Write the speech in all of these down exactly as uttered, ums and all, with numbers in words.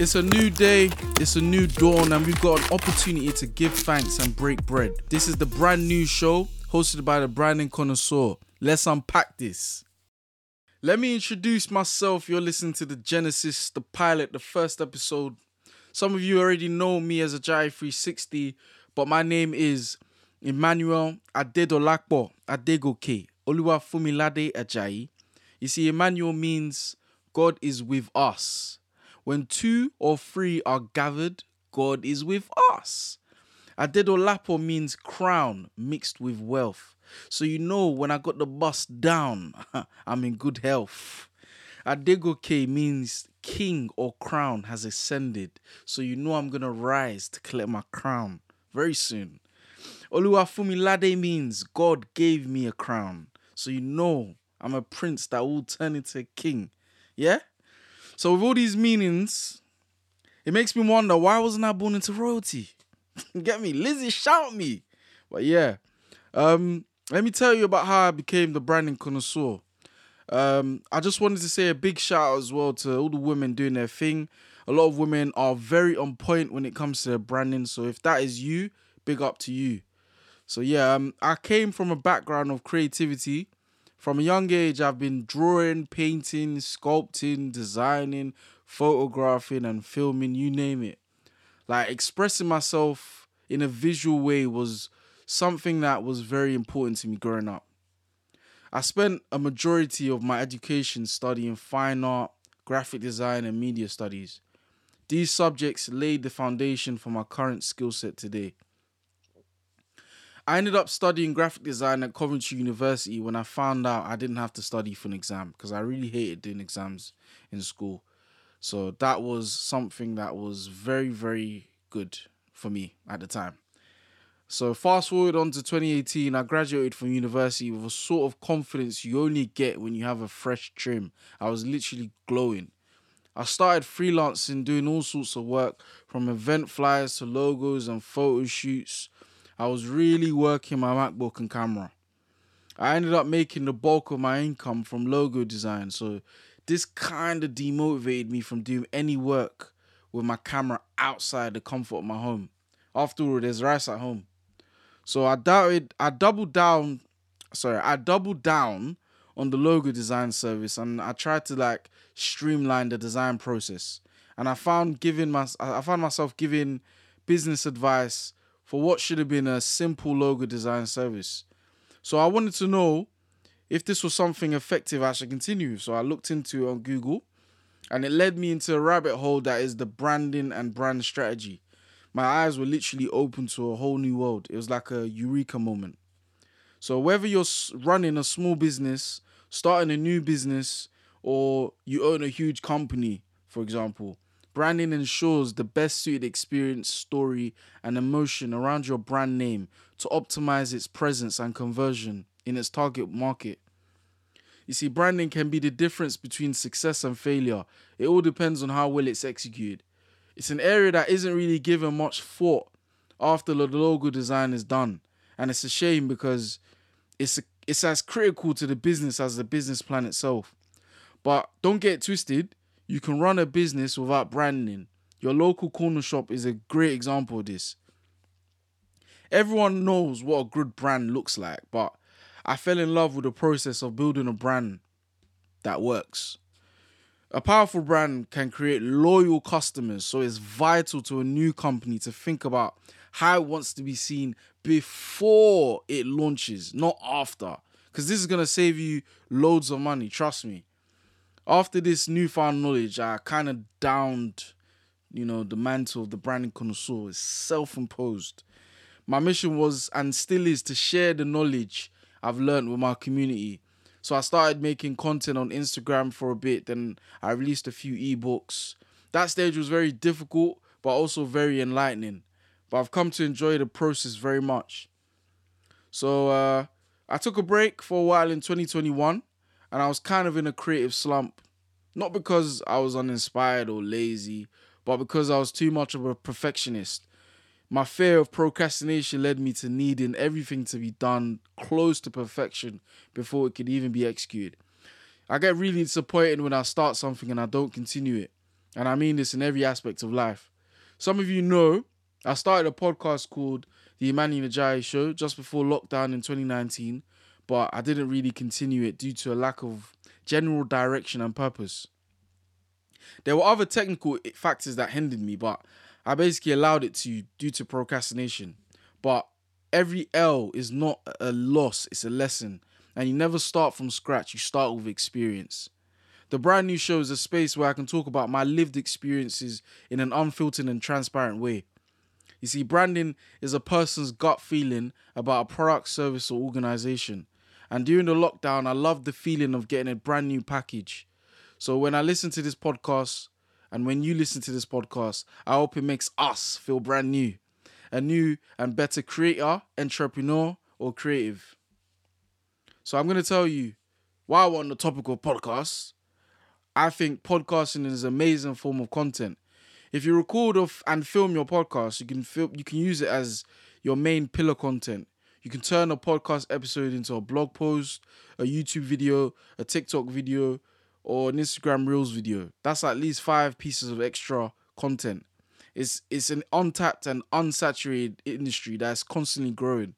It's a new day, it's a new dawn, and we've got an opportunity to give thanks and break bread. This is the brand new show hosted by the branding connoisseur. Let's unpack this. Let me introduce myself. You're listening to the Genesis, the pilot, the first episode. Some of you already know me as Ajayi three sixty, but my name is Emmanuel Adedolapo Adegoke Oluwafumilade Ajayi. You see, Emmanuel means God is with us. When two or three are gathered, God is with us. Adedolapo means crown mixed with wealth. So you know when I got the bust down, I'm in good health. Adegoke means king or crown has ascended. So you know I'm going to rise to collect my crown very soon. Oluwafumilade means God gave me a crown. So you know I'm a prince that will turn into a king. Yeah? So with all these meanings, it makes me wonder, why wasn't I born into royalty? Get me? Lizzie, shout me. But yeah, um, let me tell you about how I became the branding connoisseur. Um, I just wanted to say a big shout out as well to all the women doing their thing. A lot of women are very on point when it comes to their branding. So if that is you, big up to you. So yeah, um, I came from a background of creativity. From a young age, I've been drawing, painting, sculpting, designing, photographing, and filming, you name it. Like, expressing myself in a visual way was something that was very important to me growing up. I spent a majority of my education studying fine art, graphic design, and media studies. These subjects laid the foundation for my current skill set today. I ended up studying graphic design at Coventry University when I found out I didn't have to study for an exam because I really hated doing exams in school. So that was something that was very, very good for me at the time. So fast forward on to twenty eighteen, I graduated from university with a sort of confidence you only get when you have a fresh trim. I was literally glowing. I started freelancing, doing all sorts of work from event flyers to logos and photo shoots. I was really working my MacBook and camera. I ended up making the bulk of my income from logo design, so this kind of demotivated me from doing any work with my camera outside the comfort of my home. After all, there's rice at home. So I doubted, I doubled down, sorry, I doubled down on the logo design service, and I tried to like streamline the design process. And I found giving my, I found myself giving business advice for what should have been a simple logo design service. So I wanted to know if this was something effective I should continue. So I looked into it on Google, and it led me into a rabbit hole that is the branding and brand strategy. My eyes were literally open to a whole new world. It was like a eureka moment. So whether you're running a small business, starting a new business, or you own a huge company, for example, branding ensures the best suited experience, story, and emotion around your brand name to optimize its presence and conversion in its target market. You see, branding can be the difference between success and failure. It all depends on how well it's executed. It's an area that isn't really given much thought after the logo design is done. And it's a shame because it's, it's as critical to the business as the business plan itself. But don't get it twisted. You can run a business without branding. Your local corner shop is a great example of this. Everyone knows what a good brand looks like, but I fell in love with the process of building a brand that works. A powerful brand can create loyal customers, so it's vital to a new company to think about how it wants to be seen before it launches, not after, because this is going to save you loads of money, trust me. After this newfound knowledge, I kind of downed, you know, the mantle of the branding connoisseur. It's self-imposed. My mission was and still is to share the knowledge I've learned with my community. So I started making content on Instagram for a bit. Then I released a few ebooks. That stage was very difficult, but also very enlightening. But I've come to enjoy the process very much. So uh, I took a break for a while in twenty twenty-one. And I was kind of in a creative slump, not because I was uninspired or lazy, but because I was too much of a perfectionist. My fear of procrastination led me to needing everything to be done close to perfection before it could even be executed. I get really disappointed when I start something and I don't continue it. And I mean this in every aspect of life. Some of you know, I started a podcast called The Imani Naji Show just before lockdown in twenty nineteen, but I didn't really continue it due to a lack of general direction and purpose. There were other technical factors that hindered me, but I basically allowed it to due to procrastination. But every L is not a loss, it's a lesson. And you never start from scratch, you start with experience. The brand new show is a space where I can talk about my lived experiences in an unfiltered and transparent way. You see, branding is a person's gut feeling about a product, service, or organization. And during the lockdown, I loved the feeling of getting a brand new package. So when I listen to this podcast, and when you listen to this podcast, I hope it makes us feel brand new. A new and better creator, entrepreneur, or creative. So I'm going to tell you, while we're on the topic of podcasts, I think podcasting is an amazing form of content. If you record of and film your podcast, you can film, you can use it as your main pillar content. You can turn a podcast episode into a blog post, a YouTube video, a TikTok video, or an Instagram Reels video. That's at least five pieces of extra content. It's it's an untapped and unsaturated industry that's constantly growing.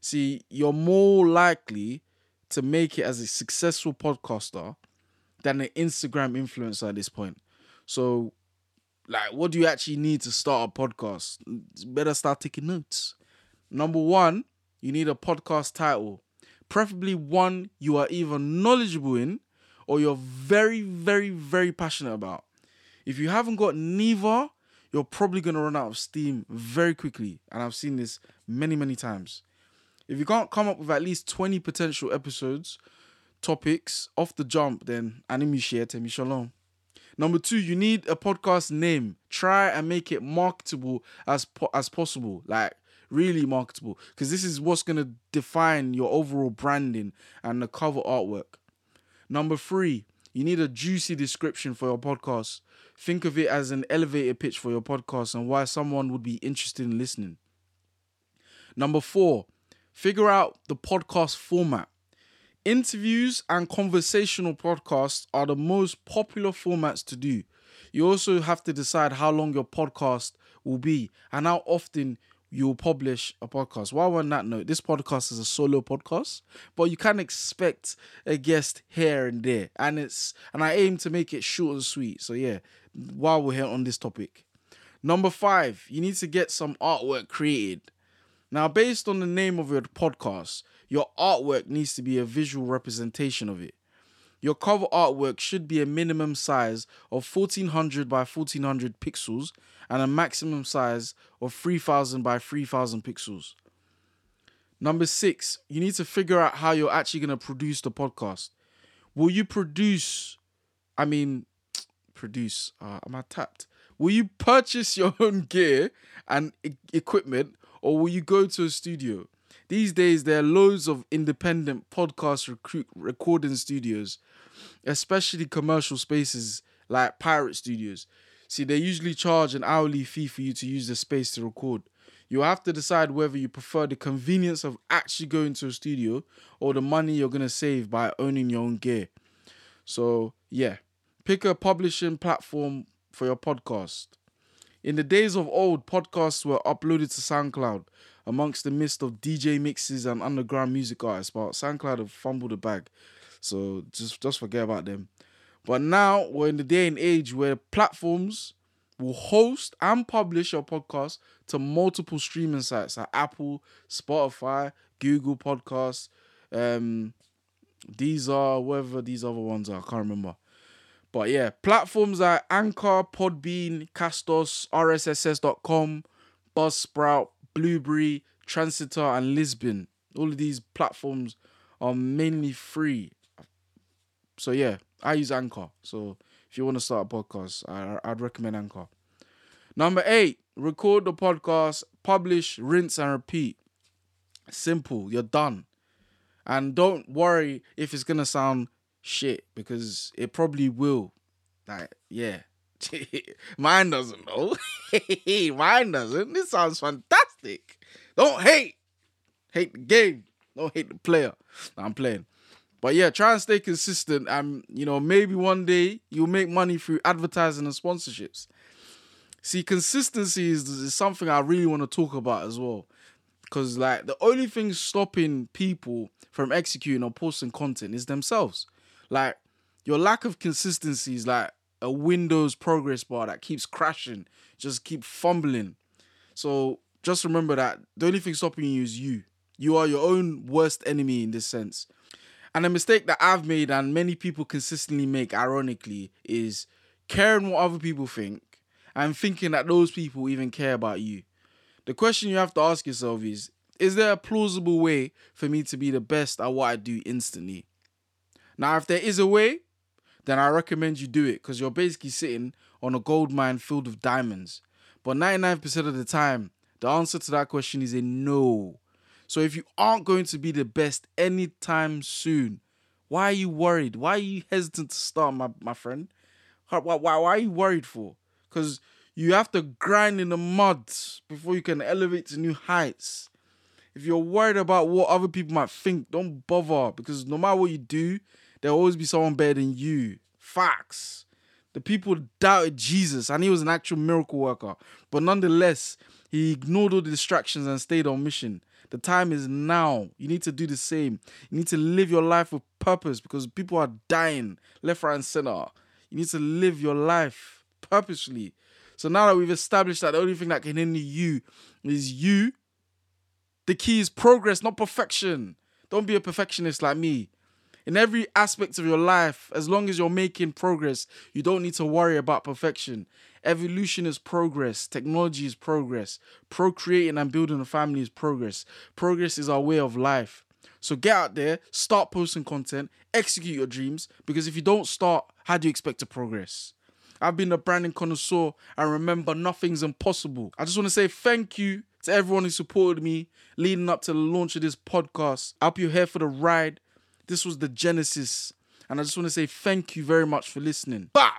See, you're more likely to make it as a successful podcaster than an Instagram influencer at this point. So, like, what do you actually need to start a podcast? You better start taking notes. Number one, you need a podcast title. Preferably one you are either knowledgeable in or you're very, very, very passionate about. If you haven't got neither, you're probably going to run out of steam very quickly. And I've seen this many, many times. If you can't come up with at least twenty potential episodes, topics, off the jump, then anime share, temi shalom. Number two, you need a podcast name. Try and make it marketable as po- as possible. Like, really marketable. Because this is what's going to define your overall branding and the cover artwork. Number three, you need a juicy description for your podcast. Think of it as an elevator pitch for your podcast and why someone would be interested in listening. Number four, figure out the podcast format. Interviews and conversational podcasts are the most popular formats to do. You also have to decide how long your podcast will be and how often you will publish a podcast. While on that note, this podcast is a solo podcast, but you can expect a guest here and there. And it's and I aim to make it short and sweet. So yeah, while we're here on this topic. Number five, you need to get some artwork created. Now, based on the name of your podcast, your artwork needs to be a visual representation of it. Your cover artwork should be a minimum size of fourteen hundred by fourteen hundred pixels and a maximum size of three thousand by three thousand pixels. Number six, you need to figure out how you're actually going to produce the podcast. Will you produce, I mean, produce, uh, am I tapped? Will you purchase your own gear and e- equipment, or will you go to a studio? These days, there are loads of independent podcast rec- recording studios, especially commercial spaces like Pirate Studios. See, they usually charge an hourly fee for you to use the space to record. You'll have to decide whether you prefer the convenience of actually going to a studio or the money you're going to save by owning your own gear. So, yeah, pick a publishing platform for your podcast. In the days of old, podcasts were uploaded to SoundCloud. Amongst the mist of D J mixes and underground music artists, but SoundCloud have fumbled the bag, so just just forget about them. But now we're in the day and age where platforms will host and publish your podcast to multiple streaming sites like Apple, Spotify, Google Podcasts, um, Deezer, whatever these other ones are, I can't remember. But yeah, platforms like Anchor, Podbean, Castos, R S S dot com, Buzzsprout, Blueberry, Transistor, and Libsyn. All of these platforms are mainly free. So yeah, I use Anchor. So if you want to start a podcast, I, I'd recommend Anchor. Number eight, record the podcast, publish, rinse, and repeat. Simple, you're done. And don't worry if it's going to sound shit, because it probably will. Like, yeah. Mine doesn't know. Mine doesn't. This sounds fantastic. Don't hate. Hate the game. Don't hate the player. No, I'm playing. But yeah, try and stay consistent, and you know, maybe one day you'll make money through advertising and sponsorships. See, consistency is, is something I really want to talk about as well, because like the only thing stopping people from executing or posting content is themselves. Like your lack of consistency is like a Windows progress bar that keeps crashing, just keep fumbling. So just remember that the only thing stopping you is you. You are your own worst enemy in this sense. And the mistake that I've made and many people consistently make, ironically, is caring what other people think and thinking that those people even care about you. The question you have to ask yourself is, is there a plausible way for me to be the best at what I do instantly? Now, if there is a way, then I recommend you do it, because you're basically sitting on a gold mine filled with diamonds. But ninety-nine percent of the time, the answer to that question is a no. So if you aren't going to be the best anytime soon, why are you worried? Why are you hesitant to start, my, my friend? Why, why, why are you worried for? Because you have to grind in the mud before you can elevate to new heights. If you're worried about what other people might think, don't bother, because no matter what you do, there'll always be someone better than you. Facts. The people doubted Jesus, and he was an actual miracle worker. But nonetheless, he ignored all the distractions and stayed on mission. The time is now. You need to do the same. You need to live your life with purpose, because people are dying left, right, and center. You need to live your life purposely. So now that we've established that the only thing that can hinder you is you, the key is progress, not perfection. Don't be a perfectionist like me. In every aspect of your life, as long as you're making progress, you don't need to worry about perfection. Evolution is progress. Technology is progress. Procreating and building a family is progress. Progress is our way of life. So get out there, start posting content, execute your dreams, because if you don't start, how do you expect to progress? I've been a branding connoisseur, and remember, nothing's impossible. I just want to say thank you to everyone who supported me leading up to the launch of this podcast. I hope you're here for the ride. This was the Genesis, and I just want to say thank you very much for listening. Bye!